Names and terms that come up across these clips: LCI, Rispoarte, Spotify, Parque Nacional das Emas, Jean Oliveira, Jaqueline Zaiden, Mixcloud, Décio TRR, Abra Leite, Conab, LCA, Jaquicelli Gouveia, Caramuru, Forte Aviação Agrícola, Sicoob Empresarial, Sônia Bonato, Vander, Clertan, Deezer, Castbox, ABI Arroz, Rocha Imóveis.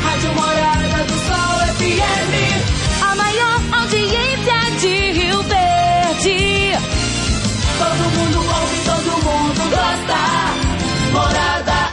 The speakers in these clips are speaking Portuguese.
Rádio Morada do Sol FM, a maior audiência de Rio Verde. Todo mundo ouve, todo mundo gosta. Morada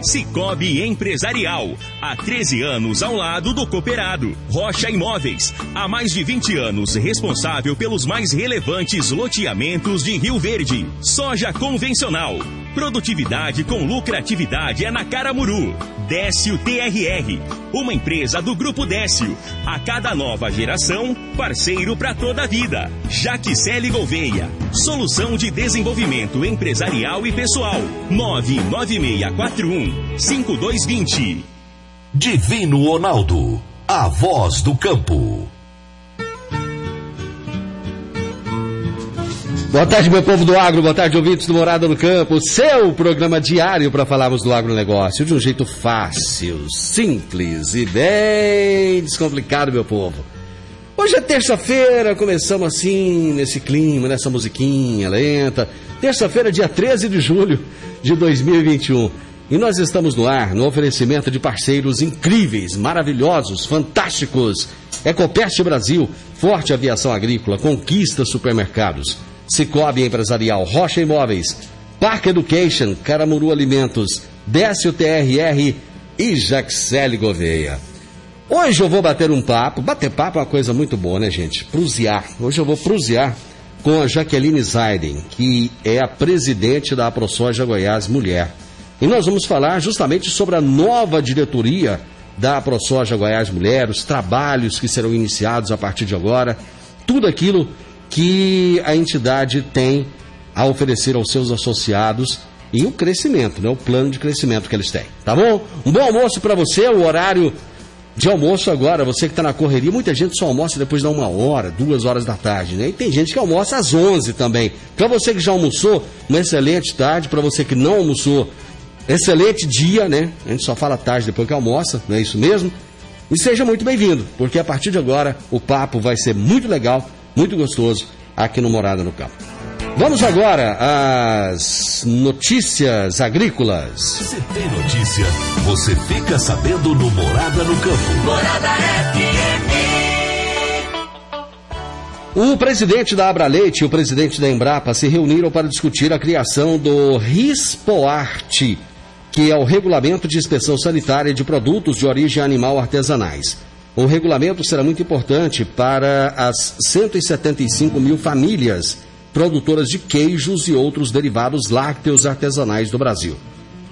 Sicoob Empresarial, há 13 anos ao lado do cooperado. Rocha Imóveis, há mais de 20 anos responsável pelos mais relevantes loteamentos de Rio Verde. Soja convencional, produtividade com lucratividade é na Caramuru. Décio TRR, uma empresa do Grupo Décio. A cada nova geração, parceiro para toda a vida. Jaquicelli Gouveia, solução de desenvolvimento empresarial e pessoal. 99641-5220. Divino Ronaldo, a voz do campo. Boa tarde, meu povo do agro, boa tarde, ouvintes do Morada no Campo, seu programa diário para falarmos do agronegócio de um jeito fácil, simples e bem descomplicado, meu povo. Hoje é terça-feira, começamos assim, nesse clima, nessa musiquinha lenta, terça-feira, dia 13 de julho de 2021, e nós estamos no ar, no oferecimento de parceiros incríveis, maravilhosos, fantásticos, Ecopest Brasil, Forte Aviação Agrícola, Conquista Supermercados, Sicoob Empresarial, Rocha Imóveis, Parque Education, Caramuru Alimentos, Décio TRR e Jaquicelli Gouveia. Hoje eu vou bater um papo. Bater papo é uma coisa muito boa, né, gente? Prusiar. Hoje eu vou prusiar com a Jaqueline Zaiden, que é a presidente da Aprosoja Goiás Mulher. E nós vamos falar justamente sobre a nova diretoria da Aprosoja Goiás Mulher, os trabalhos que serão iniciados a partir de agora, tudo aquilo que a entidade tem a oferecer aos seus associados e o crescimento, né? O plano de crescimento que eles têm, tá bom? Um bom almoço para você, o horário de almoço agora, você que está na correria, muita gente só almoça depois da 1h, 2h da tarde, né? E tem gente que almoça às 11h também. Para você que já almoçou, uma excelente tarde. Para você que não almoçou, excelente dia, né? A gente só fala tarde depois que almoça, não é isso mesmo? E seja muito bem-vindo, porque a partir de agora o papo vai ser muito legal, muito gostoso aqui no Morada no Campo. Vamos agora às notícias agrícolas. Se tem notícia, você fica sabendo no Morada no Campo. Morada FM. O presidente da Abra Leite e o presidente da Embrapa se reuniram para discutir a criação do Rispoarte, que é o regulamento de inspeção sanitária de produtos de origem animal artesanais. O regulamento será muito importante para as 175 mil famílias produtoras de queijos e outros derivados lácteos artesanais do Brasil.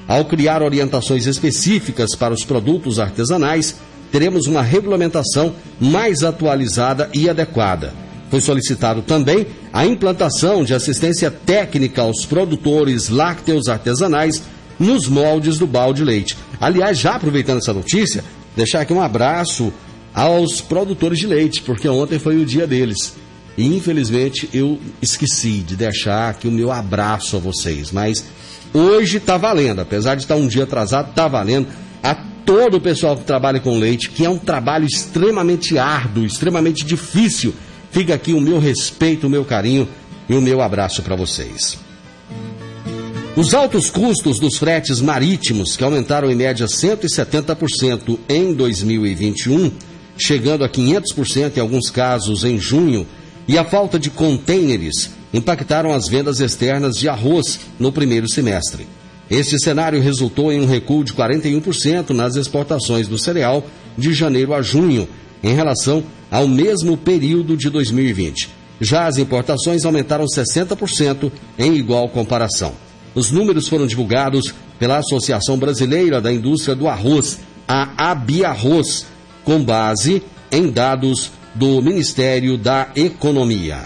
Ao criar orientações específicas para os produtos artesanais, teremos uma regulamentação mais atualizada e adequada. Foi solicitado também a implantação de assistência técnica aos produtores lácteos artesanais nos moldes do balde de leite. Aliás, já aproveitando essa notícia, deixar aqui um abraço aos produtores de leite, porque ontem foi o dia deles. E, infelizmente, eu esqueci de deixar aqui o meu abraço a vocês. Mas hoje está valendo, apesar de estar um dia atrasado, está valendo. A todo o pessoal que trabalha com leite, que é um trabalho extremamente árduo, extremamente difícil, fica aqui o meu respeito, o meu carinho e o meu abraço para vocês. Os altos custos dos fretes marítimos, que aumentaram em média 170% em 2021... chegando a 500% em alguns casos em junho, e a falta de contêineres impactaram as vendas externas de arroz no primeiro semestre. Este cenário resultou em um recuo de 41% nas exportações do cereal de janeiro a junho, em relação ao mesmo período de 2020. Já as importações aumentaram 60% em igual comparação. Os números foram divulgados pela Associação Brasileira da Indústria do Arroz, a ABI Arroz, com base em dados do Ministério da Economia.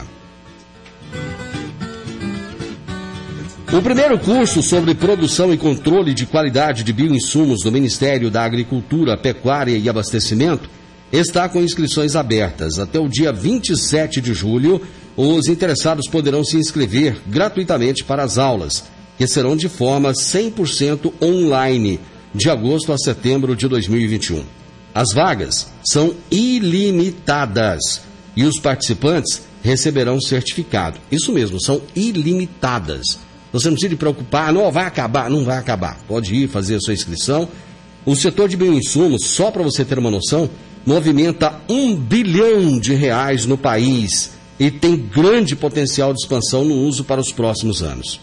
O primeiro curso sobre produção e controle de qualidade de bioinsumos do Ministério da Agricultura, Pecuária e Abastecimento está com inscrições abertas. Até o dia 27 de julho, os interessados poderão se inscrever gratuitamente para as aulas, que serão de forma 100% online, de agosto a setembro de 2021. As vagas são ilimitadas e os participantes receberão certificado. Isso mesmo, são ilimitadas. Você não precisa se preocupar, não vai acabar, não vai acabar. Pode ir fazer a sua inscrição. O setor de bioinsumos, só para você ter uma noção, movimenta R$1 bilhão no país e tem grande potencial de expansão no uso para os próximos anos.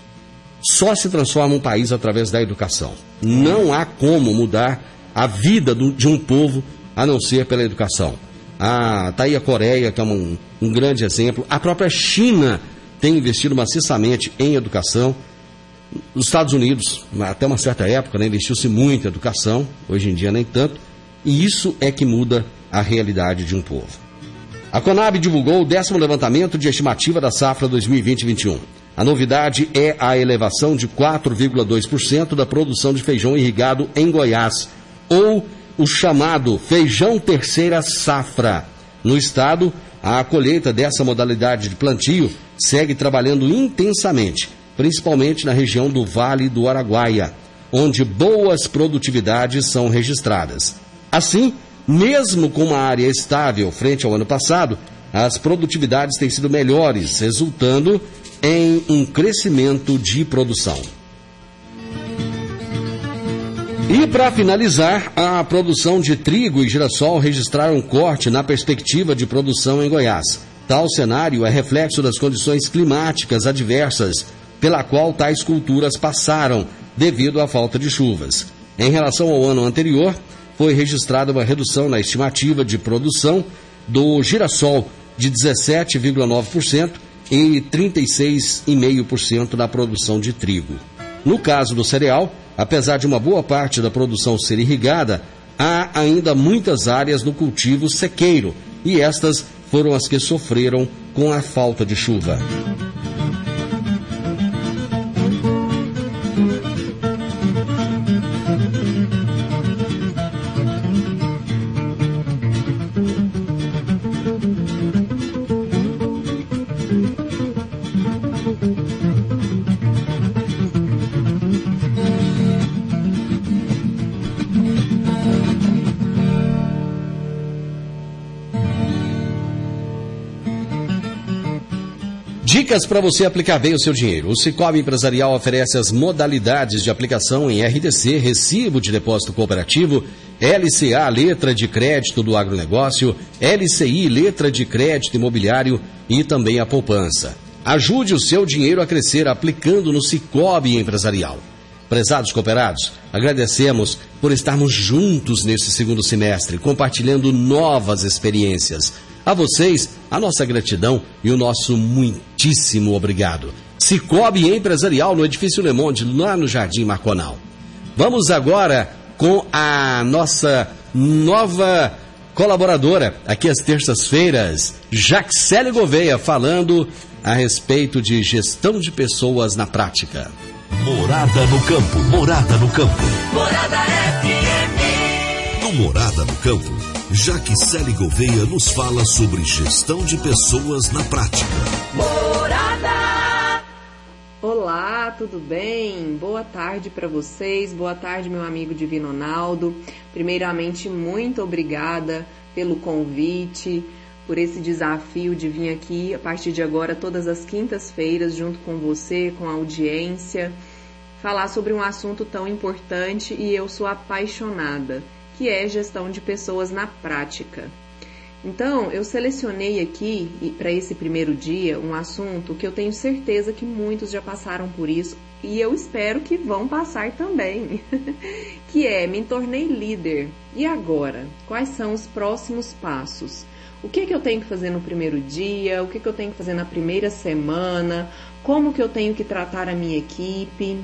Só se transforma um país através da educação. Não há como mudar a vida de um povo a não ser pela educação. Está aí a Coreia, que é um grande exemplo. A própria China tem investido maciçamente em educação. Os Estados Unidos, até uma certa época, né, investiu-se muito em educação. Hoje em dia nem tanto. E isso é que muda a realidade de um povo. A Conab divulgou o 10º levantamento de estimativa da safra 2020-21. A novidade é a elevação de 4,2% da produção de feijão irrigado em Goiás, ou o chamado feijão terceira safra. No estado, a colheita dessa modalidade de plantio segue trabalhando intensamente, principalmente na região do Vale do Araguaia, onde boas produtividades são registradas. Assim, mesmo com uma área estável frente ao ano passado, as produtividades têm sido melhores, resultando em um crescimento de produção. E para finalizar, a produção de trigo e girassol registraram um corte na perspectiva de produção em Goiás. Tal cenário é reflexo das condições climáticas adversas, pela qual tais culturas passaram, devido à falta de chuvas. Em relação ao ano anterior, foi registrada uma redução na estimativa de produção do girassol de 17,9%, e 36,5% na produção de trigo. No caso do cereal, apesar de uma boa parte da produção ser irrigada, há ainda muitas áreas no cultivo sequeiro, e estas foram as que sofreram com a falta de chuva. Dicas para você aplicar bem o seu dinheiro. O Sicoob Empresarial oferece as modalidades de aplicação em RDC, Recibo de Depósito Cooperativo, LCA, Letra de Crédito do Agronegócio, LCI, Letra de Crédito Imobiliário e também a poupança. Ajude o seu dinheiro a crescer aplicando no Sicoob Empresarial. Prezados cooperados, agradecemos por estarmos juntos nesse segundo semestre, compartilhando novas experiências. A vocês, a nossa gratidão e o nosso muitíssimo obrigado. Sicoob Empresarial, no Edifício Le Monde, lá no Jardim Marconal. Vamos agora com a nossa nova colaboradora, aqui às terças-feiras, Jaquicelli Gouveia, falando a respeito de gestão de pessoas na prática. Morada no Campo, Morada no Campo. Morada FM. No Morada no Campo, Jaquicelli Gouveia nos fala sobre gestão de pessoas na prática. Morada! Olá, tudo bem? Boa tarde para vocês, boa tarde meu amigo Divino Ronaldo. Primeiramente, muito obrigada pelo convite, por esse desafio de vir aqui a partir de agora, todas as quintas-feiras, junto com você, com a audiência, falar sobre um assunto tão importante e eu sou apaixonada, que é gestão de pessoas na prática. Então, eu selecionei aqui, para esse primeiro dia, um assunto que eu tenho certeza que muitos já passaram por isso, e eu espero que vão passar também, que é, me tornei líder. E agora? Quais são os próximos passos? O que eu tenho que fazer no primeiro dia? O que eu tenho que fazer na primeira semana? Como que eu tenho que tratar a minha equipe?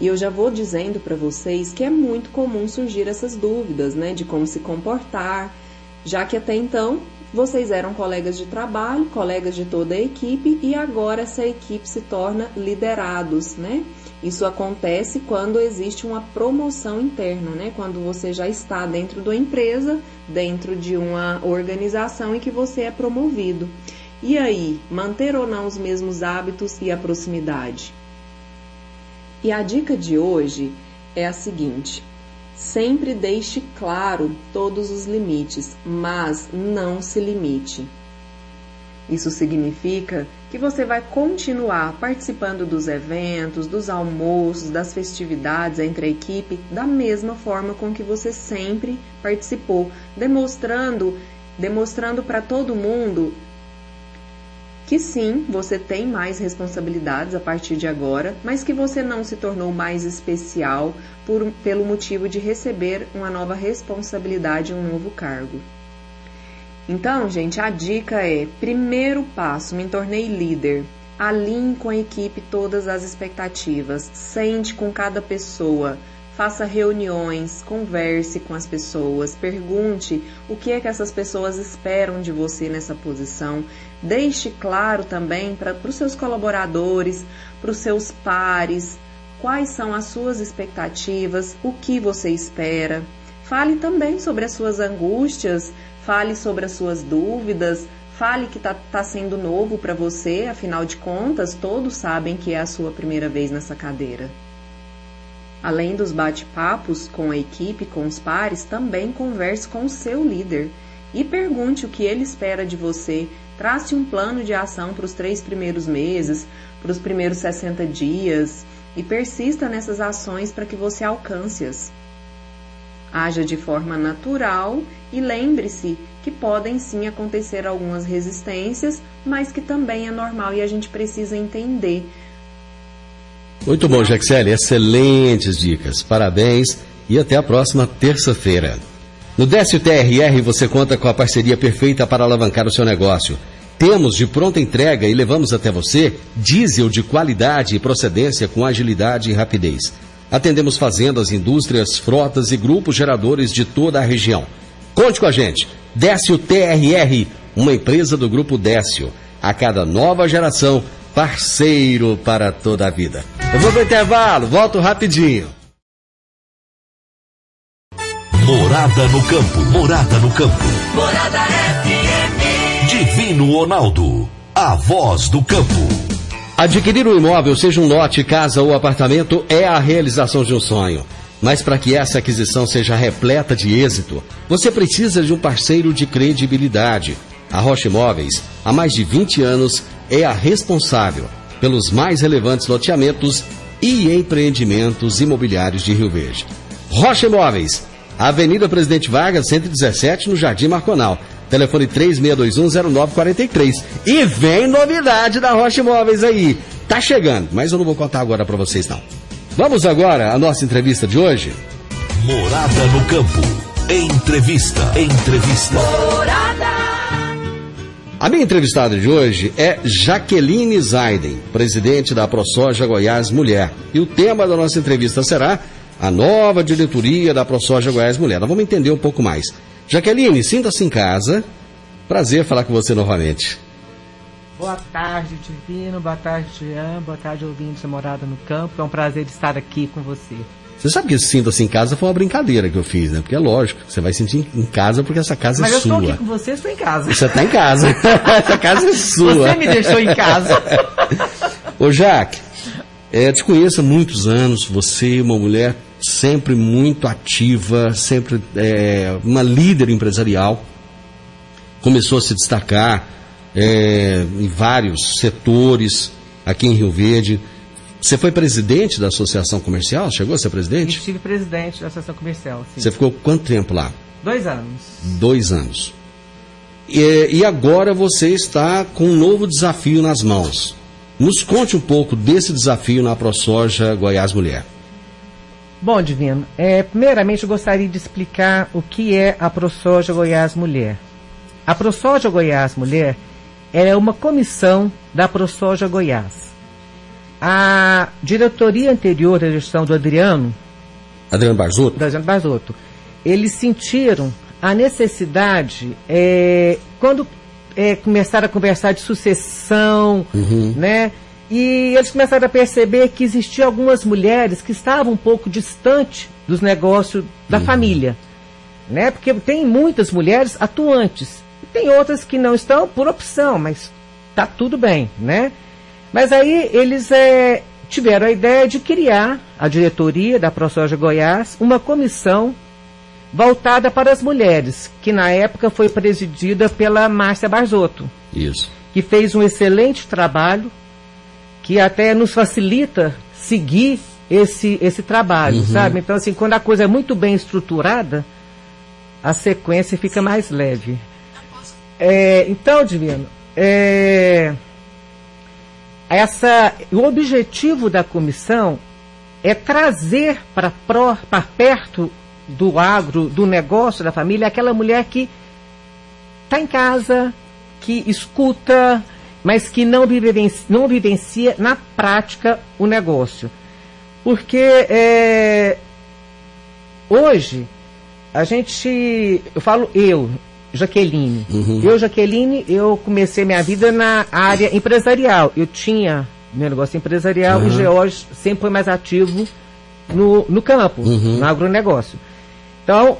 E eu já vou dizendo para vocês que é muito comum surgir essas dúvidas, né, de como se comportar, já que até então Vocês eram colegas de trabalho, colegas de toda a equipe, e agora essa equipe se torna liderados, né? Isso acontece quando existe uma promoção interna, né? Quando você já está dentro da empresa, dentro de uma organização em que você é promovido. E aí, manter ou não os mesmos hábitos e a proximidade? E a dica de hoje é a seguinte: sempre deixe claro todos os limites, mas não se limite. Isso significa que você vai continuar participando dos eventos, dos almoços, das festividades entre a equipe, da mesma forma com que você sempre participou, demonstrando para todo mundo que sim, você tem mais responsabilidades a partir de agora, mas que você não se tornou mais especial pelo motivo de receber uma nova responsabilidade, um novo cargo. Então, gente, a dica é: primeiro passo, me tornei líder. Alinhe com a equipe todas as expectativas, sente com cada pessoa, faça reuniões, converse com as pessoas, pergunte o que é que essas pessoas esperam de você nessa posição. Deixe claro também para os seus colaboradores, para os seus pares, quais são as suas expectativas, o que você espera. Fale também sobre as suas angústias, fale sobre as suas dúvidas, fale que está sendo novo para você, afinal de contas, todos sabem que é a sua primeira vez nessa cadeira. Além dos bate-papos com a equipe, com os pares, também converse com o seu líder e pergunte o que ele espera de você. Trace um plano de ação para os 3 primeiros meses, para os primeiros 60 dias e persista nessas ações para que você alcance-as. Haja de forma natural e lembre-se que podem sim acontecer algumas resistências, mas que também é normal e a gente precisa entender. Muito bom, Jaquicelli. Excelentes dicas. Parabéns e até a próxima terça-feira. No Décio TRR você conta com a parceria perfeita para alavancar o seu negócio. Temos de pronta entrega e levamos até você diesel de qualidade e procedência com agilidade e rapidez. Atendemos fazendas, indústrias, frotas e grupos geradores de toda a região. Conte com a gente. Décio TRR, uma empresa do Grupo Décio. A cada nova geração, parceiro para toda a vida. Eu vou pro intervalo, volto rapidinho. Morada no campo, Morada no campo. Morada FM. Divino Ronaldo, a voz do campo. Adquirir um imóvel, seja um lote, casa ou apartamento, é a realização de um sonho. Mas para que essa aquisição seja repleta de êxito, você precisa de um parceiro de credibilidade. A Rocha Imóveis, há mais de 20 anos, é a responsável pelos mais relevantes loteamentos e empreendimentos imobiliários de Rio Verde. Rocha Imóveis, Avenida Presidente Vargas, 117, no Jardim Marconal. Telefone 36210943. E vem novidade da Rocha Imóveis aí. Tá chegando, mas eu não vou contar agora para vocês não. Vamos agora à nossa entrevista de hoje. Morada no campo. Entrevista. Morada. A minha entrevistada de hoje é Jaqueline Zaiden, presidente da Aprosoja Goiás Mulher. E o tema da nossa entrevista será a nova diretoria da Aprosoja Goiás Mulher. Nós vamos entender um pouco mais. Jaqueline, sinta-se em casa. Prazer falar com você novamente. Boa tarde, Divino. Boa tarde, Jean. Boa tarde, ouvintes da Morada no Campo. É um prazer estar aqui com você. Você sabe que sinta-se em casa foi uma brincadeira que eu fiz, né? Porque é lógico, você vai sentir em casa porque essa casa mas é sua. Mas eu estou aqui com você, estou em casa. Você está em casa. Essa casa é sua. Você me deixou em casa. Ô, Jaque, te conheço há muitos anos. Você, uma mulher sempre muito ativa, sempre uma líder empresarial. Começou a se destacar em vários setores aqui em Rio Verde. Você foi presidente da Associação Comercial? Chegou a ser presidente? Estive presidente da Associação Comercial, sim. Você ficou quanto tempo lá? 2 anos. 2 anos. E agora você está com um novo desafio nas mãos. Nos conte um pouco desse desafio na Aprosoja Goiás Mulher. Bom, Divino, primeiramente eu gostaria de explicar o que é a Aprosoja Goiás Mulher. A Aprosoja Goiás Mulher é uma comissão da Aprosoja Goiás. A diretoria anterior da gestão do Adriano Barzotto, eles sentiram a necessidade, quando começaram a conversar de sucessão, né? E eles começaram a perceber que existiam algumas mulheres que estavam um pouco distante dos negócios da família, né? Porque tem muitas mulheres atuantes, e tem outras que não estão por opção, mas tá tudo bem, né? Mas aí eles tiveram a ideia de criar a diretoria da Aprosoja Goiás, uma comissão voltada para as mulheres, que na época foi presidida pela Márcia Barzotto. Isso. Que fez um excelente trabalho, que até nos facilita seguir esse trabalho, sabe? Então, assim, quando a coisa é muito bem estruturada, a sequência fica mais leve. Então, Divino, o objetivo da comissão é trazer para perto do agro, do negócio da família, aquela mulher que está em casa, que escuta, mas que não vivencia na prática o negócio. Porque hoje, Jaqueline. Jaqueline, eu comecei minha vida na área empresarial. Eu tinha meu negócio empresarial e o George sempre foi mais ativo no campo, no agronegócio. Então,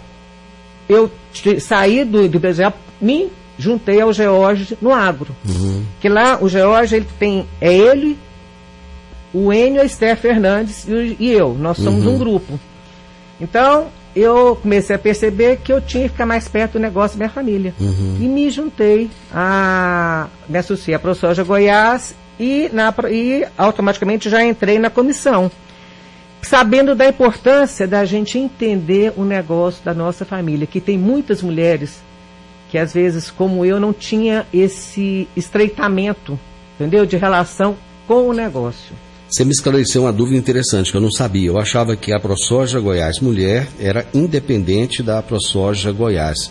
eu saí do empresarial, me juntei ao George no agro. Que lá o George, ele tem, o Enio, a Esther Fernandes e eu. Nós somos um grupo. Então, eu comecei a perceber que eu tinha que ficar mais perto do negócio da minha família. E me juntei, me associei à Aprosoja Goiás e automaticamente já entrei na comissão, sabendo da importância da gente entender o negócio da nossa família, que tem muitas mulheres que às vezes, como eu, não tinha esse estreitamento, entendeu? De relação com o negócio. Você me esclareceu uma dúvida interessante que eu não sabia. Eu achava que a Aprosoja Goiás Mulher era independente da Aprosoja Goiás.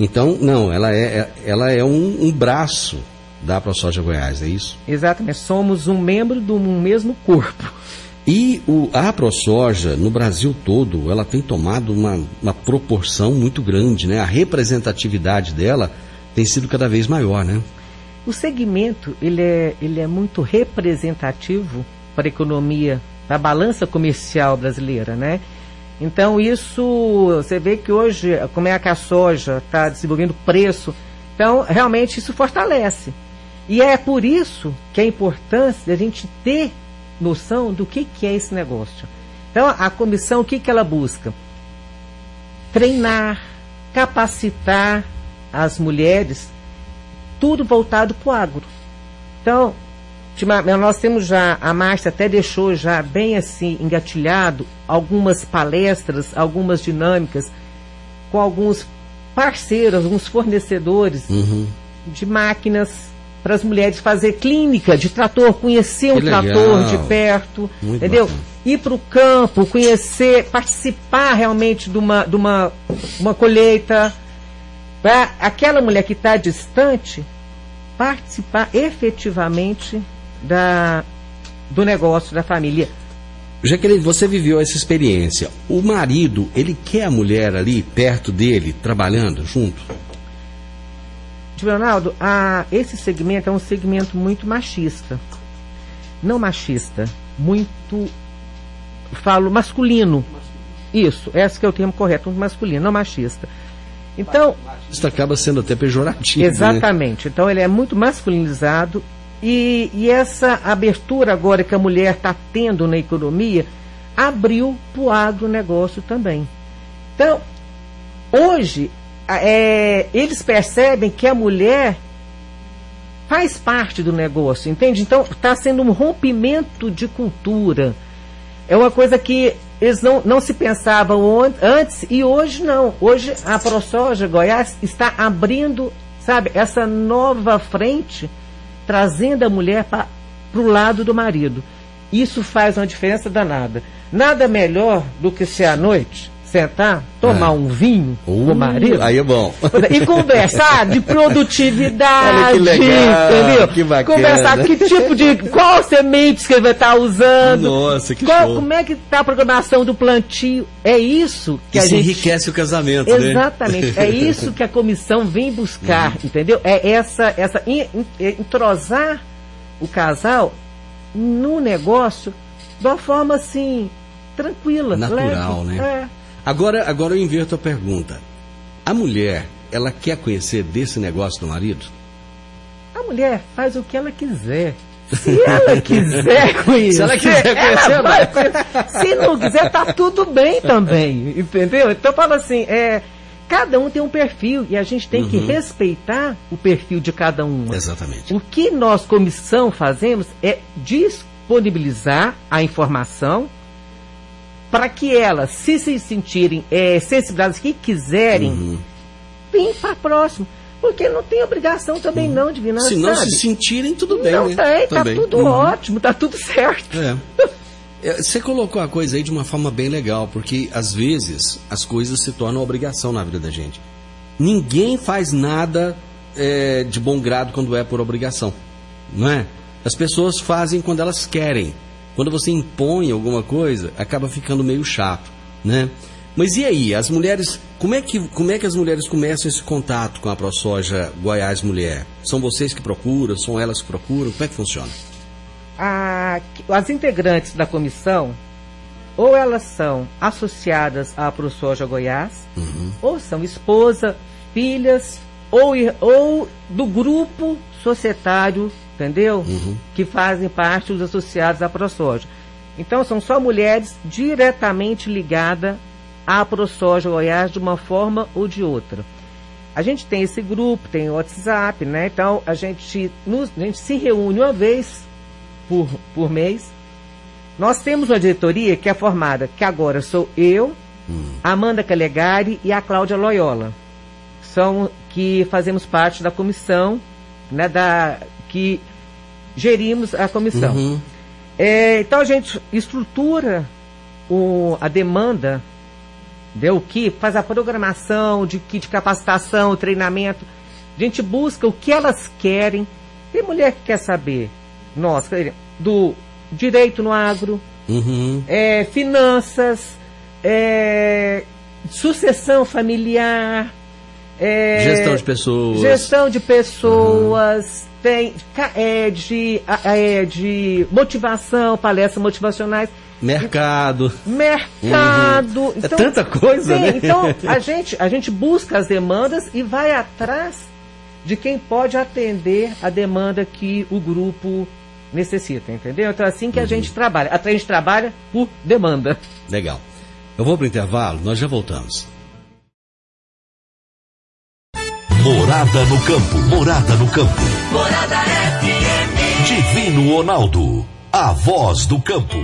Então, não, ela é um braço da Aprosoja Goiás, é isso? Exatamente, somos um membro do mesmo corpo. E a Aprosoja, no Brasil todo, ela tem tomado uma proporção muito grande, né? A representatividade dela tem sido cada vez maior, né? O segmento, ele é muito representativo para a economia, para a balança comercial brasileira, né? Então, isso, você vê que hoje, como é que a soja está desenvolvendo preço, então, realmente, isso fortalece. E é por isso que é importante a gente ter noção do que é esse negócio. Então, a comissão, o que ela busca? Treinar, capacitar as mulheres, tudo voltado para o agro. Então, nós temos já, a Márcia até deixou já bem assim engatilhado algumas palestras, algumas dinâmicas com alguns parceiros, alguns fornecedores de máquinas para as mulheres fazer clínica de trator, conhecer um trator de perto, muito entendeu? Bacana. Ir para o campo, conhecer, participar realmente de uma colheita, para aquela mulher que está distante participar efetivamente do negócio da família. Jaqueline, você viveu essa experiência. O marido, ele quer a mulher ali perto dele, trabalhando junto? Leonardo, esse segmento é um segmento muito machista. Não machista, muito, falo, masculino. Isso, esse que é o termo correto, masculino, não machista. Então, isso acaba sendo até pejorativo. Exatamente. Né? Então, ele é muito masculinizado e essa abertura agora que a mulher está tendo na economia abriu para o agronegócio também. Então, hoje, eles percebem que a mulher faz parte do negócio, entende? Então, está sendo um rompimento de cultura. É uma coisa que eles não se pensavam antes e hoje não. Hoje a Aprosoja Goiás está abrindo, sabe, essa nova frente, trazendo a mulher para o lado do marido. Isso faz uma diferença danada. Nada melhor do que ser à noite, sentar, tomar um vinho com o marido. Aí é bom. E conversar de produtividade. Olha que legal, entendeu? Que bacana. Conversar que tipo de... Qual sementes que ele vai estar usando. Nossa, que show. Como é que está a programação do plantio. É isso que a gente... enriquece o casamento, né? Exatamente. É isso que a comissão vem buscar, entendeu? É essa entrosar o casal no negócio de uma forma assim, tranquila. Natural, leve, né? É. Agora eu inverto a pergunta. A mulher, ela quer conhecer desse negócio do marido? A mulher faz o que ela quiser. Se ela quiser conhecer, se não quiser, tá tudo bem também, entendeu? Então, eu falo assim, cada um tem um perfil e a gente tem que respeitar o perfil de cada um. Exatamente. O que nós, comissão, fazemos é disponibilizar a informação para que elas, se sentirem sensibilizadas, que quiserem, vim para próximo. Porque não tem obrigação também não, de vir nada. Se não se sentirem, tudo bem. Não tem, tá tudo ótimo, tá tudo certo. Você colocou a coisa aí de uma forma bem legal, porque às vezes as coisas se tornam obrigação na vida da gente. Ninguém faz nada de bom grado quando é por obrigação, não é? As pessoas fazem quando elas querem. Quando você impõe alguma coisa, acaba ficando meio chato, né? Mas e aí, as mulheres, como é que as mulheres começam esse contato com a Aprosoja Goiás Mulher? São vocês que procuram, são elas que procuram, como é que funciona? As integrantes da comissão, ou elas são associadas à Aprosoja Goiás, ou são esposa, filhas, ou do grupo societário, entendeu? Que fazem parte dos associados à ProSoja. Então, são só mulheres diretamente ligadas à ProSoja Goiás de uma forma ou de outra. A gente tem esse grupo, tem o WhatsApp, né? Então, a gente se reúne uma vez por mês. Nós temos uma diretoria que é formada, que agora sou eu, Amanda Calegari e a Cláudia Loyola. Que fazemos parte da comissão, né, que gerimos a comissão. Então a gente estrutura a demanda, o que faz a programação de capacitação, treinamento. A gente busca o que elas querem. Tem mulher que quer saber, do direito no agro, finanças, sucessão familiar, gestão de pessoas. Tem de motivação, palestras motivacionais. Mercado. Então, é tanta coisa, né? Então, a gente busca as demandas e vai atrás de quem pode atender a demanda que o grupo necessita, entendeu? Então, é assim que a gente trabalha. A gente trabalha por demanda. Legal. Eu vou para o intervalo, nós já voltamos. Morada no Campo, Morada no Campo. Morada FM. Divino Ronaldo, a voz do campo.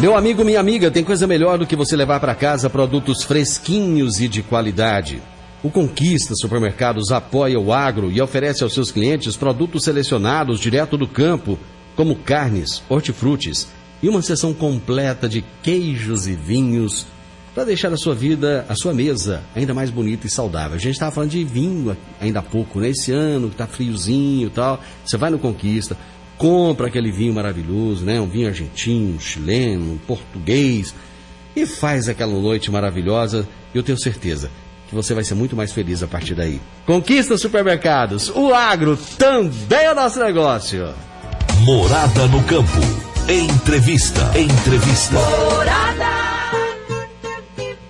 Meu amigo, minha amiga, tem coisa melhor do que você levar para casa produtos fresquinhos e de qualidade. O Conquista Supermercados apoia o agro e oferece aos seus clientes produtos selecionados direto do campo, como carnes, hortifrutis e uma seção completa de queijos e vinhos, para deixar a sua vida, a sua mesa, ainda mais bonita e saudável. A gente estava falando de vinho ainda há pouco, né? Esse ano que está friozinho e tal, você vai no Conquista, compra aquele vinho maravilhoso, né? Um vinho argentino, chileno, português, e faz aquela noite maravilhosa. Eu tenho certeza que você vai ser muito mais feliz a partir daí. Conquista Supermercados, o agro também é nosso negócio. Morada no Campo, entrevista. Morada!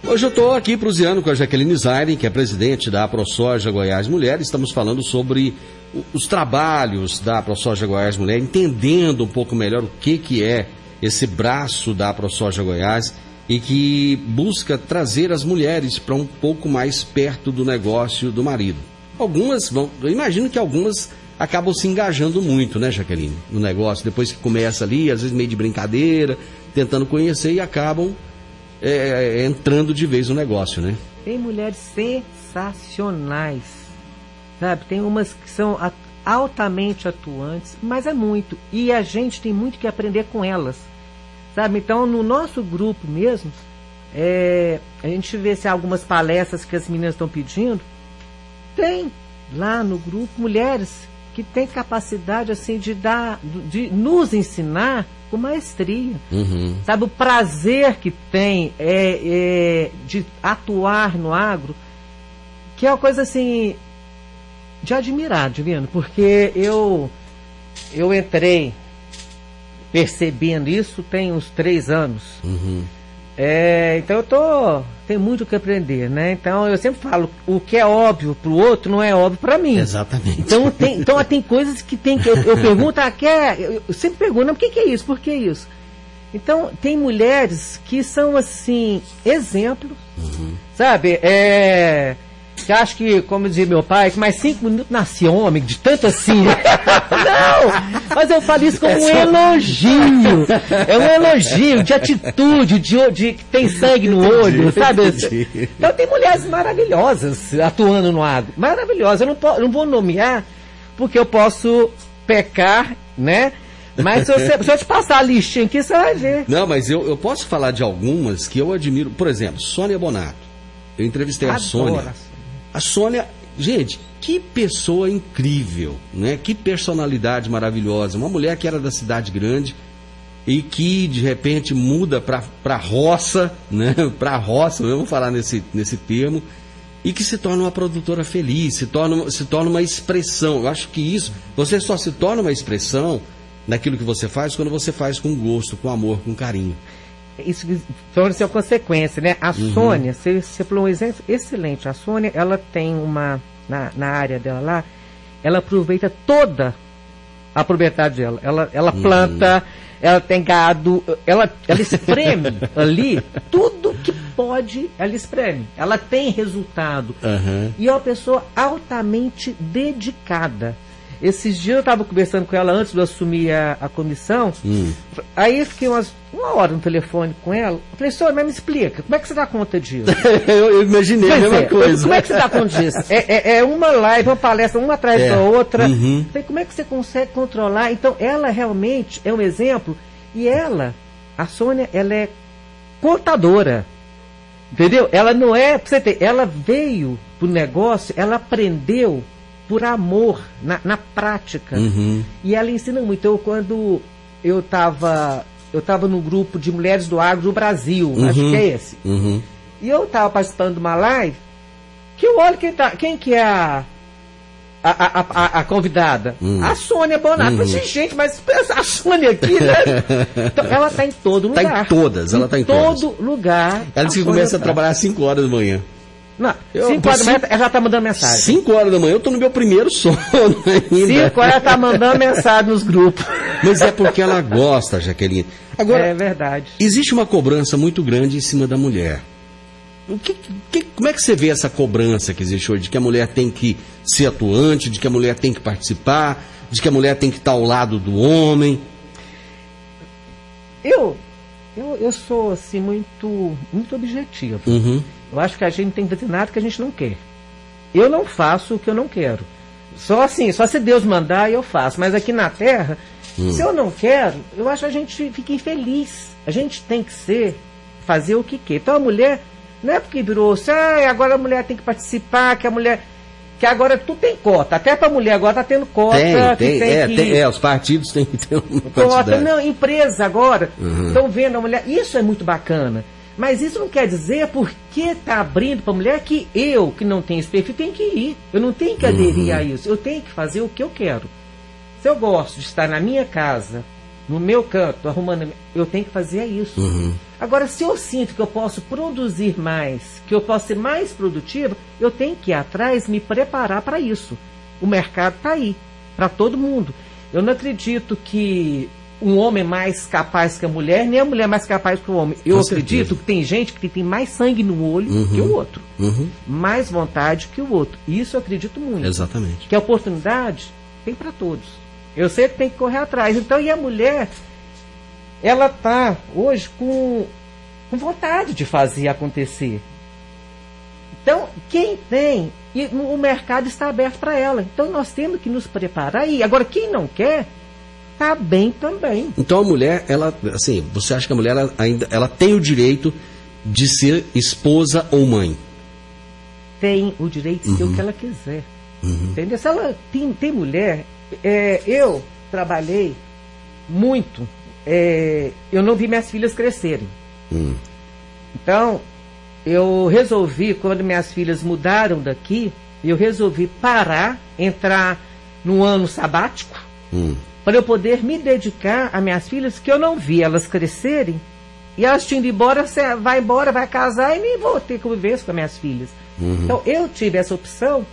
Hoje eu estou aqui prosseando com a Jaqueline Zaiden, que é presidente da Aprosoja Goiás Mulher. Estamos falando sobre os trabalhos da Aprosoja Goiás Mulher, entendendo um pouco melhor o que é esse braço da Aprosoja Goiás e que busca trazer as mulheres para um pouco mais perto do negócio do marido. Eu imagino que algumas acabam se engajando muito, né, Jaqueline, no negócio, depois que começa ali, às vezes meio de brincadeira, tentando conhecer, e acabam entrando de vez no negócio, né? Tem mulheres sensacionais, sabe? Tem umas que são altamente atuantes, mas é muito. E a gente tem muito que aprender com elas, sabe? Então, no nosso grupo mesmo, A gente vê se algumas palestras que as meninas estão pedindo, tem lá no grupo mulheres que têm capacidade assim de nos ensinar com maestria. Uhum. Sabe, o prazer que tem de atuar no agro, que é uma coisa assim de admirar, Divino, porque eu entrei percebendo isso tem uns 3 anos. Uhum. Então tem muito o que aprender, né? Então eu sempre falo, o que é óbvio para o outro não é óbvio para mim. Exatamente. Então tem coisas que tem que eu pergunto, eu sempre pergunto, não, por que é isso? Por que é isso? Então tem mulheres que são assim exemplos, uhum. Sabe? Que acho que, como dizia meu pai, que mais 5 minutos nasce homem, de tanto assim. Não! Mas eu falo isso como um elogio. É um elogio de atitude, de que tem sangue no olho, sabe? Entendi. Então tem mulheres maravilhosas atuando no agro. Maravilhosas. Eu não vou nomear, porque eu posso pecar, né? Mas se eu te passar a listinha aqui, você vai ver. Não, mas eu posso falar de algumas que eu admiro. Por exemplo, Sônia Bonato. Eu entrevistei a Sônia. A Sônia, gente, que pessoa incrível, né? Que personalidade maravilhosa. Uma mulher que era da cidade grande e que, de repente, muda para roça, né? Para roça, vamos falar nesse termo, e que se torna uma produtora feliz, se torna uma expressão. Eu acho que isso, você só se torna uma expressão naquilo que você faz quando você faz com gosto, com amor, com carinho. Isso torna-se uma consequência, né? A uhum. Sônia, você falou um exemplo excelente. A Sônia, ela tem uma na área dela lá, ela aproveita toda a propriedade dela. Ela planta, ela tem gado, ela espreme ali tudo que pode, ela espreme. Ela tem resultado. Uhum. E é uma pessoa altamente dedicada. Esses dias eu estava conversando com ela antes de eu assumir a comissão. Aí eu fiquei uma hora no telefone com ela. Eu falei, senhora, mas me explica, como é que você dá conta disso? Eu imaginei a mesma coisa. Como é que você dá conta disso? É uma live, uma palestra, uma atrás da outra. Uhum. Falei, como é que você consegue controlar? Então, ela realmente é um exemplo. E a Sônia, ela é contadora. Entendeu? Ela não é... Pra você ter, ela veio pro negócio, ela aprendeu... por amor, na prática. Uhum. E ela ensina muito. Quando eu estava no grupo de Mulheres do Agro do Brasil, uhum. Acho que é esse. Uhum. E eu estava participando de uma live, que eu olho quem que é a convidada? A Sônia Bonato. Uhum. Eu falei, gente, mas a Sônia aqui, né? Então, ela está em todo lugar. Está em todas, ela está em todas. Em todo lugar. Ela disse que começa a trabalhar às 5 horas da manhã. Não, 5 horas da manhã ela já está mandando mensagem. 5 horas da manhã eu estou no meu primeiro sono ainda. 5 horas ela está mandando mensagem nos grupos. Mas é porque ela gosta, Jaqueline. Agora, é verdade. Existe uma cobrança muito grande em cima da mulher. Como é que você vê essa cobrança que existe hoje? De que a mulher tem que ser atuante, de que a mulher tem que participar, de que a mulher tem que estar ao lado do homem? Eu sou assim, muito, muito objetivo. Uhum. Eu acho que a gente tem que fazer nada que a gente não quer. Eu não faço o que eu não quero. Só se Deus mandar, eu faço. Mas aqui na Terra, se eu não quero, eu acho que a gente fica infeliz. A gente tem que fazer o que quer. Então a mulher, não é porque virou assim, agora a mulher tem que participar, que a mulher... Que agora tudo tem cota. Até para a mulher agora está tendo cota. Os partidos têm que ter uma cota. Não, empresa agora, estão vendo a mulher. Isso é muito bacana. Mas isso não quer dizer porque está abrindo para a mulher que eu, que não tenho esse perfil, tenho que ir. Eu não tenho que aderir a isso. Eu tenho que fazer o que eu quero. Se eu gosto de estar na minha casa, no meu canto, arrumando... Eu tenho que fazer isso. Uhum. Agora, se eu sinto que eu posso produzir mais, que eu posso ser mais produtiva, eu tenho que ir atrás, me preparar para isso. O mercado está aí, para todo mundo. Eu não acredito que... um homem mais capaz que a mulher, nem a mulher mais capaz que o homem. Eu acredito que tem gente que tem mais sangue no olho que o outro. Uhum. Mais vontade que o outro. Isso eu acredito muito. Exatamente. Que a oportunidade tem para todos. Eu sei que tem que correr atrás. Então, e a mulher, ela está hoje com vontade de fazer acontecer. Então, quem tem, e o mercado está aberto para ela. Então, nós temos que nos preparar. E agora, quem não quer... Tá bem também. Então a mulher, ela, assim, você acha que a mulher ela tem o direito de ser esposa ou mãe? Tem o direito de ser o que ela quiser. Entendeu? Se ela tem mulher... eu trabalhei muito. Eu não vi minhas filhas crescerem. Então, eu resolvi, quando minhas filhas mudaram daqui, eu resolvi parar, entrar num ano sabático, para eu poder me dedicar a minhas filhas, que eu não vi elas crescerem. E elas tinham ido embora, você vai embora, vai casar e nem vou ter convivência com as minhas filhas. Então, eu tive essa opção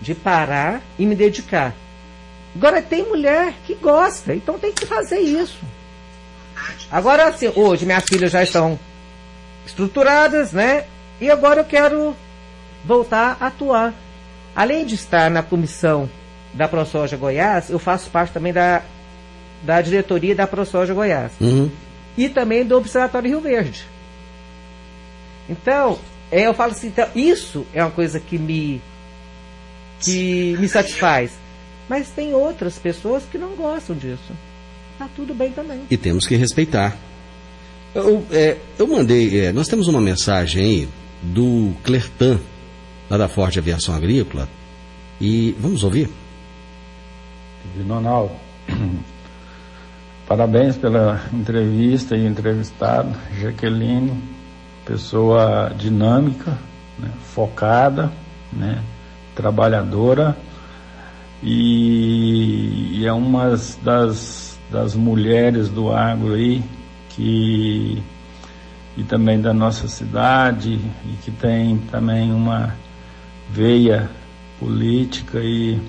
de parar e me dedicar. Agora, tem mulher que gosta, então tem que fazer isso. Agora, assim, hoje minhas filhas já estão estruturadas, né? E agora eu quero voltar a atuar. Além de estar na comissão da Aprosoja Goiás, eu faço parte também da diretoria da Aprosoja Goiás. E também do Observatório Rio Verde. Então, eu falo assim, então, isso é uma coisa que me satisfaz. Mas tem outras pessoas que não gostam disso. Tá tudo bem também. E temos que respeitar. Eu mandei... nós temos uma mensagem aí do Clertan, lá da Forte Aviação Agrícola. E vamos ouvir? Nonal, parabéns pela entrevista e entrevistado, Jaqueline, pessoa dinâmica, né, focada, né, trabalhadora, e é uma das mulheres do agro aí, e também da nossa cidade, e que tem também uma veia política aí,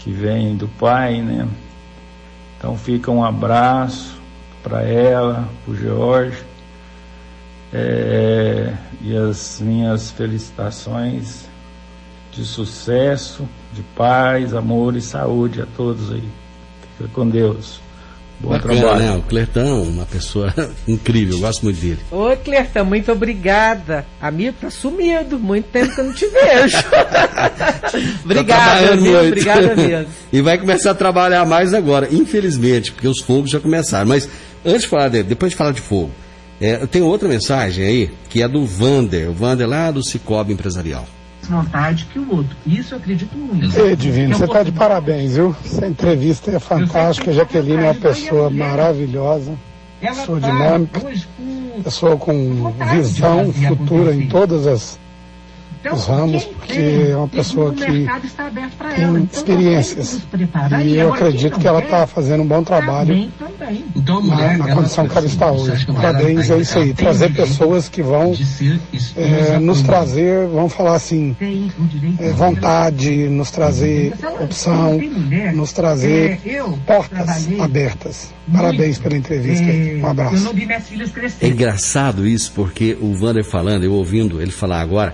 que vem do pai, né? Então fica um abraço para ela, para o Jorge, e as minhas felicitações de sucesso, de paz, amor e saúde a todos aí. Fica com Deus. Bom trabalho. Né? O Clertão, uma pessoa incrível, eu gosto muito dele. Oi, Clertão, muito obrigada. Amigo, tá sumido, muito tempo que eu não te vejo. Obrigada, amigo, obrigada mesmo. E vai começar a trabalhar mais agora, infelizmente, porque os fogos já começaram. Mas antes de falar dele, depois de falar de fogo, tem outra mensagem aí, que é do Vander. O Vander lá do Sicoob Empresarial. Vontade que o outro. Isso eu acredito muito. Divino, você está de parabéns, viu? Essa entrevista é fantástica. A Jaqueline é uma pessoa maravilhosa, pessoa dinâmica, pessoa com visão futura em todas os ramos, porque é uma pessoa que tem experiências. E eu acredito que ela está fazendo um bom trabalho na condição que ela está hoje. Parabéns, é isso aí. Trazer pessoas que vão nos trazer, vão falar assim, vontade, nos trazer opção, nos trazer portas abertas. Parabéns pela entrevista. Um abraço. É engraçado isso, porque o Vander falando, eu ouvindo ele falar agora,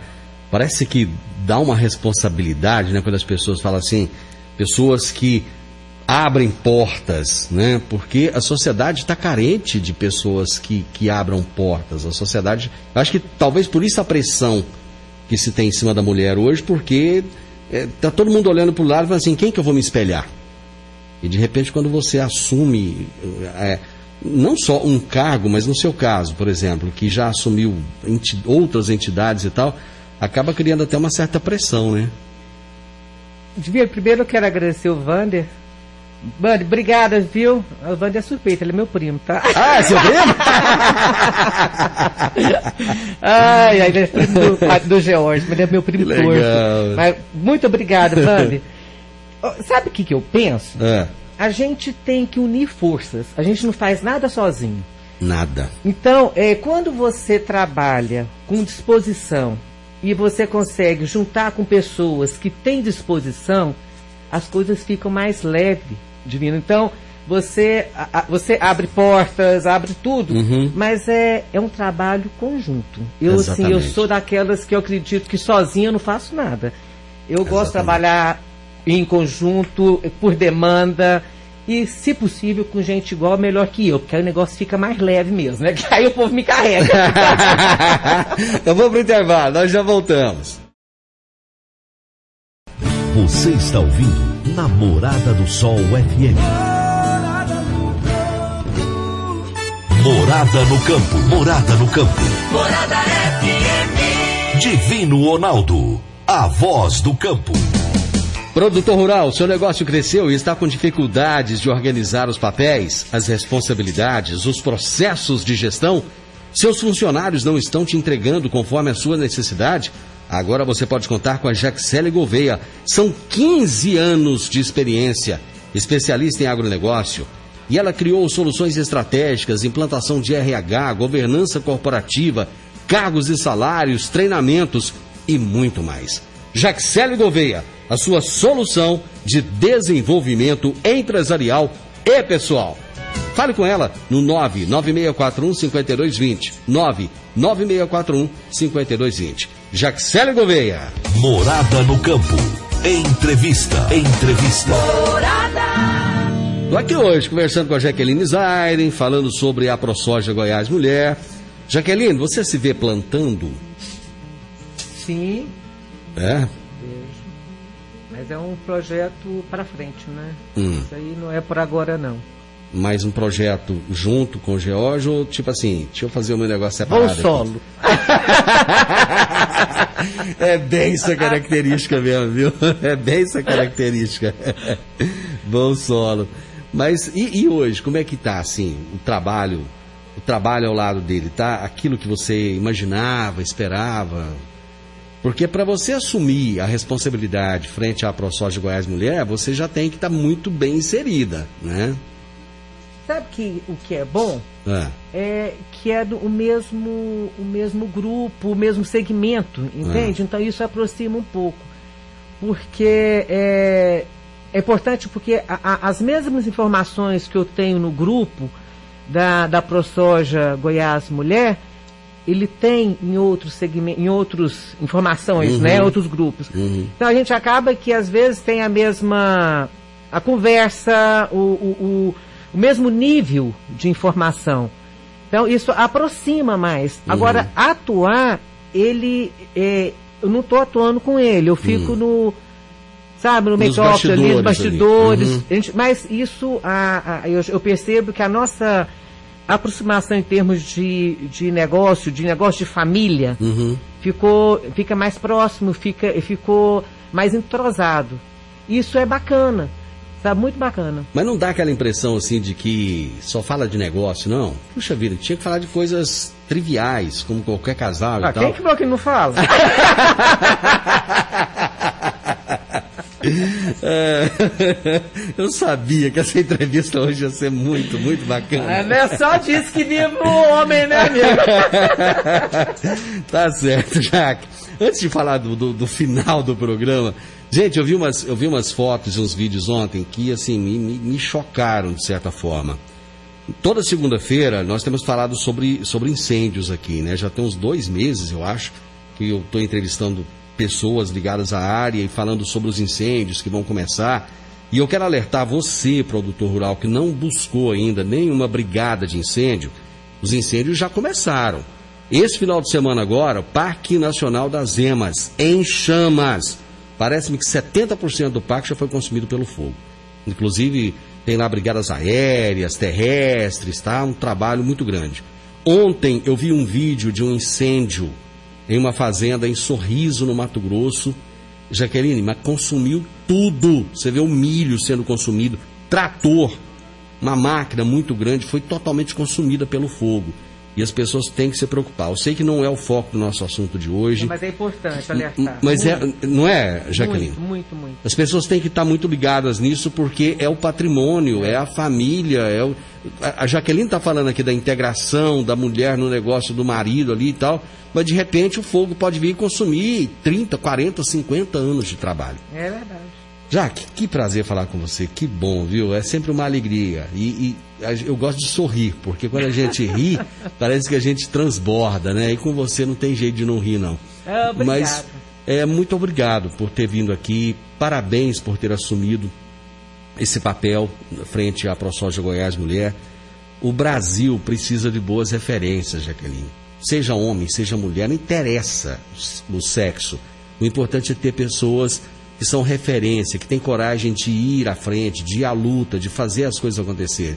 parece que dá uma responsabilidade, né, quando as pessoas falam assim, pessoas que abrem portas, né, porque a sociedade está carente de pessoas que abram portas. A sociedade, acho que talvez por isso a pressão que se tem em cima da mulher hoje, porque está todo mundo olhando para o lado e falando assim, quem que eu vou me espelhar? E de repente quando você assume... não só um cargo, mas no seu caso, por exemplo, que já assumiu outras entidades e tal... acaba criando até uma certa pressão, né? Divino, primeiro eu quero agradecer o Vander. Vander, obrigada, viu? O Vander é suspeito, ele é meu primo, tá? Ah, é seu primo? Ai, ele é primo do George, mas ele é meu primo torto. Mas muito obrigada, Vander. Sabe o que eu penso? A gente tem que unir forças. A gente não faz nada sozinho. Nada. Então, quando você trabalha com disposição, e você consegue juntar com pessoas que têm disposição, as coisas ficam mais leves, Divino. Então, você abre portas, abre tudo, mas é um trabalho conjunto. Eu sou daquelas que eu acredito que sozinha eu não faço nada. Eu gosto de trabalhar em conjunto, por demanda, e, se possível, com gente igual, melhor que eu, porque aí o negócio fica mais leve mesmo, né? Que aí o povo me carrega. Então vamos pro intervalo, nós já voltamos. Você está ouvindo Namorada do Sol FM. Morada no Campo. Morada no Campo. Morada FM. Divino Ronaldo, a voz do campo. Produtor rural, seu negócio cresceu e está com dificuldades de organizar os papéis, as responsabilidades, os processos de gestão? Seus funcionários não estão te entregando conforme a sua necessidade? Agora você pode contar com a Jaquicelli Gouveia. São 15 anos de experiência, especialista em agronegócio. E ela criou soluções estratégicas, implantação de RH, governança corporativa, cargos e salários, treinamentos e muito mais. Jaquicelli Gouveia, a sua solução de desenvolvimento empresarial e pessoal. Fale com ela no 99641-5220, 99641-5220. Jaquicelli Gouveia. Morada no Campo. Entrevista. Morada. Estou aqui hoje conversando com a Jaqueline Zaiden, falando sobre a Aprosoja Goiás Mulher. Jaqueline, você se vê plantando? Sim. É? Mas é um projeto para frente, né? Isso aí não é por agora, não. Mais um projeto junto com o Geórgio, ou tipo assim, deixa eu fazer o meu negócio separado? Ou solo. É bem essa característica mesmo, viu? É bem essa característica. Bom solo. Mas e hoje, como é que tá, assim, o trabalho ao lado dele? Tá aquilo que você imaginava, esperava? Porque para você assumir a responsabilidade frente à Aprosoja Goiás Mulher, você já tem que estar muito bem inserida, né? Sabe que o que é bom? É que é o mesmo grupo, o mesmo segmento, entende? Então isso aproxima um pouco. Porque é importante, porque as mesmas informações que eu tenho no grupo da Aprosoja Goiás Mulher, ele tem em outros segmentos, em outras informações, né? Outros grupos. Então a gente acaba que às vezes tem a mesma a conversa, o mesmo nível de informação. Então isso aproxima mais. Agora, atuar, eu não estou atuando com ele, eu fico no make-up ali, nos bastidores. Mas isso eu percebo que a nossa aproximação em termos de negócio de família, fica mais próximo, ficou mais entrosado. Isso é bacana, sabe? Muito bacana. Mas não dá aquela impressão, assim, de que só fala de negócio, não? Puxa vida, tinha que falar de coisas triviais, como qualquer casal e tal. Quem que falou que não fala? Eu sabia que essa entrevista hoje ia ser muito, muito bacana. Não é só disso que vive o homem, né, amigo? Tá certo, Jaque. Antes de falar do final do programa, gente, eu vi umas fotos e uns vídeos ontem que, assim, me chocaram de certa forma. Toda segunda-feira nós temos falado sobre incêndios aqui, né? Já tem uns 2 meses, eu acho, que eu estou entrevistando pessoas ligadas à área e falando sobre os incêndios que vão começar. E eu quero alertar você, produtor rural, que não buscou ainda nenhuma brigada de incêndio. Os incêndios já começaram. Esse final de semana agora, o Parque Nacional das Emas, em chamas. Parece-me que 70% do parque já foi consumido pelo fogo. Inclusive, tem lá brigadas aéreas, terrestres, tá? Um trabalho muito grande. Ontem eu vi um vídeo de um incêndio em uma fazenda em Sorriso, no Mato Grosso. Jaqueline, mas consumiu tudo. Você vê o milho sendo consumido, trator, uma máquina muito grande, foi totalmente consumida pelo fogo. E as pessoas têm que se preocupar. Eu sei que não é o foco do nosso assunto de hoje. Mas é importante alertar. Mas não é, Jaqueline? Muito. As pessoas têm que estar muito ligadas nisso, porque é o patrimônio, é a família. A Jaqueline está falando aqui da integração da mulher no negócio do marido ali e tal, mas de repente o fogo pode vir e consumir 30, 40, 50 anos de trabalho. É verdade. Jaque, que prazer falar com você. Que bom, viu? É sempre uma alegria. Eu gosto de sorrir, porque quando a gente ri, parece que a gente transborda, né? E com você não tem jeito de não rir, não. Obrigado. Mas muito obrigado por ter vindo aqui. Parabéns por ter assumido esse papel frente à Aprosoja Goiás Mulher. O Brasil precisa de boas referências, Jaqueline. Seja homem, seja mulher, não interessa o sexo. O importante é ter pessoas que são referência, que têm coragem de ir à frente, de ir à luta, de fazer as coisas acontecerem.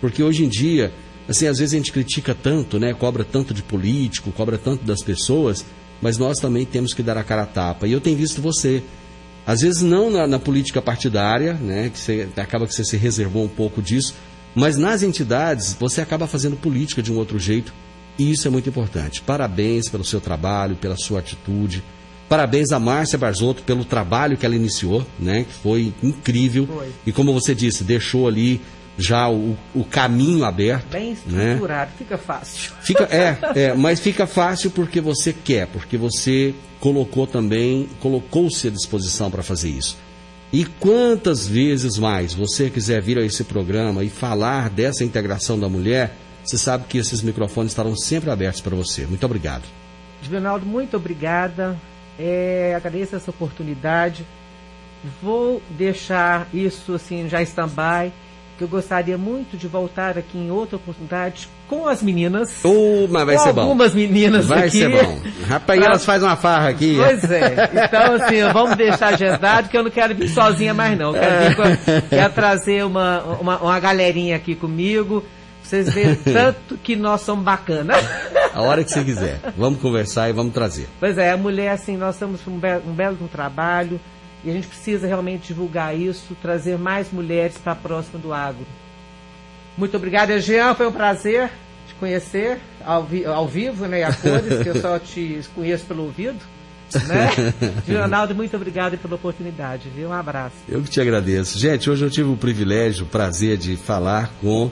Porque hoje em dia, assim, às vezes a gente critica tanto, né, cobra tanto de político, cobra tanto das pessoas, mas nós também temos que dar a cara a tapa. E eu tenho visto você, às vezes não na política partidária, né, que você, acaba que você se reservou um pouco disso, mas nas entidades você acaba fazendo política de um outro jeito, e isso é muito importante. Parabéns pelo seu trabalho, pela sua atitude. Parabéns a Márcia Barzotto pelo trabalho que ela iniciou, né, que foi incrível. Foi. E como você disse, deixou ali já o caminho aberto. Bem estruturado, né? Fica fácil. Mas fica fácil porque você quer, porque você colocou-se à disposição para fazer isso. E quantas vezes mais você quiser vir a esse programa e falar dessa integração da mulher, você sabe que esses microfones estarão sempre abertos para você. Muito obrigado. Divinaldo, muito obrigada. Agradeço essa oportunidade. Vou deixar isso assim, já em stand-by, que eu gostaria muito de voltar aqui em outra oportunidade com as meninas. Mas vai ser bom. Algumas meninas vai aqui. Vai ser bom. Rapaz, elas fazem uma farra aqui. Pois é. Então, assim, vamos deixar agendado, que eu não quero vir sozinha mais, não. Eu quero vir quero trazer uma galerinha aqui comigo. Vocês veem tanto que nós somos bacanas. A hora que você quiser. Vamos conversar e vamos trazer. Pois é, a mulher, assim, nós temos um belo trabalho e a gente precisa realmente divulgar isso, trazer mais mulheres para próximo do agro. Muito obrigada, Jean. Foi um prazer te conhecer ao vivo, né, a cores, que eu só te conheço pelo ouvido. Né? Ronaldo, muito obrigado pela oportunidade, viu? Um abraço. Eu que te agradeço. Gente, hoje eu tive o privilégio, o prazer de falar com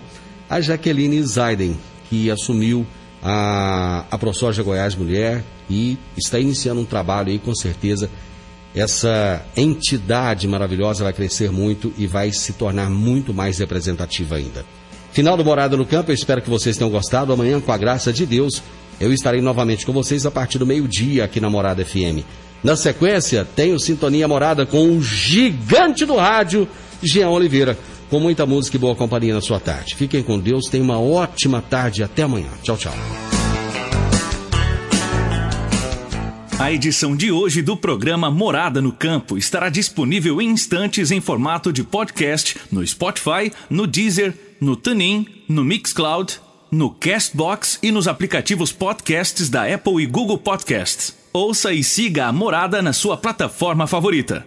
a Jaqueline Zaiden, que assumiu a Aprosoja Goiás Mulher e está iniciando um trabalho aí, com certeza. Essa entidade maravilhosa vai crescer muito e vai se tornar muito mais representativa ainda. Final do Morada no Campo, eu espero que vocês tenham gostado. Amanhã, com a graça de Deus, eu estarei novamente com vocês a partir do meio-dia aqui na Morada FM. Na sequência, tenho Sintonia Morada com o gigante do rádio, Jean Oliveira, com muita música e boa companhia na sua tarde. Fiquem com Deus, tenham uma ótima tarde e até amanhã. Tchau, tchau. A edição de hoje do programa Morada no Campo estará disponível em instantes em formato de podcast no Spotify, no Deezer, no TuneIn, no Mixcloud, no Castbox e nos aplicativos podcasts da Apple e Google Podcasts. Ouça e siga a Morada na sua plataforma favorita.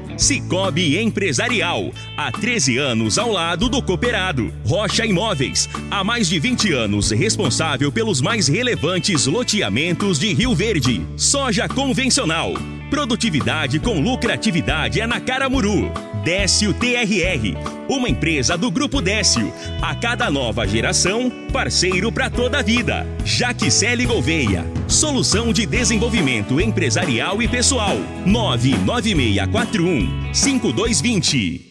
Sicoob Empresarial, há 13 anos ao lado do cooperado. Rocha Imóveis, há mais de 20 anos responsável pelos mais relevantes loteamentos de Rio Verde. Soja convencional, produtividade com lucratividade é na Caramuru. Décio TRR, uma empresa do Grupo Décio, a cada nova geração, parceiro para toda a vida. Jaquicelli Gouveia, solução de desenvolvimento empresarial e pessoal, 99641-5220.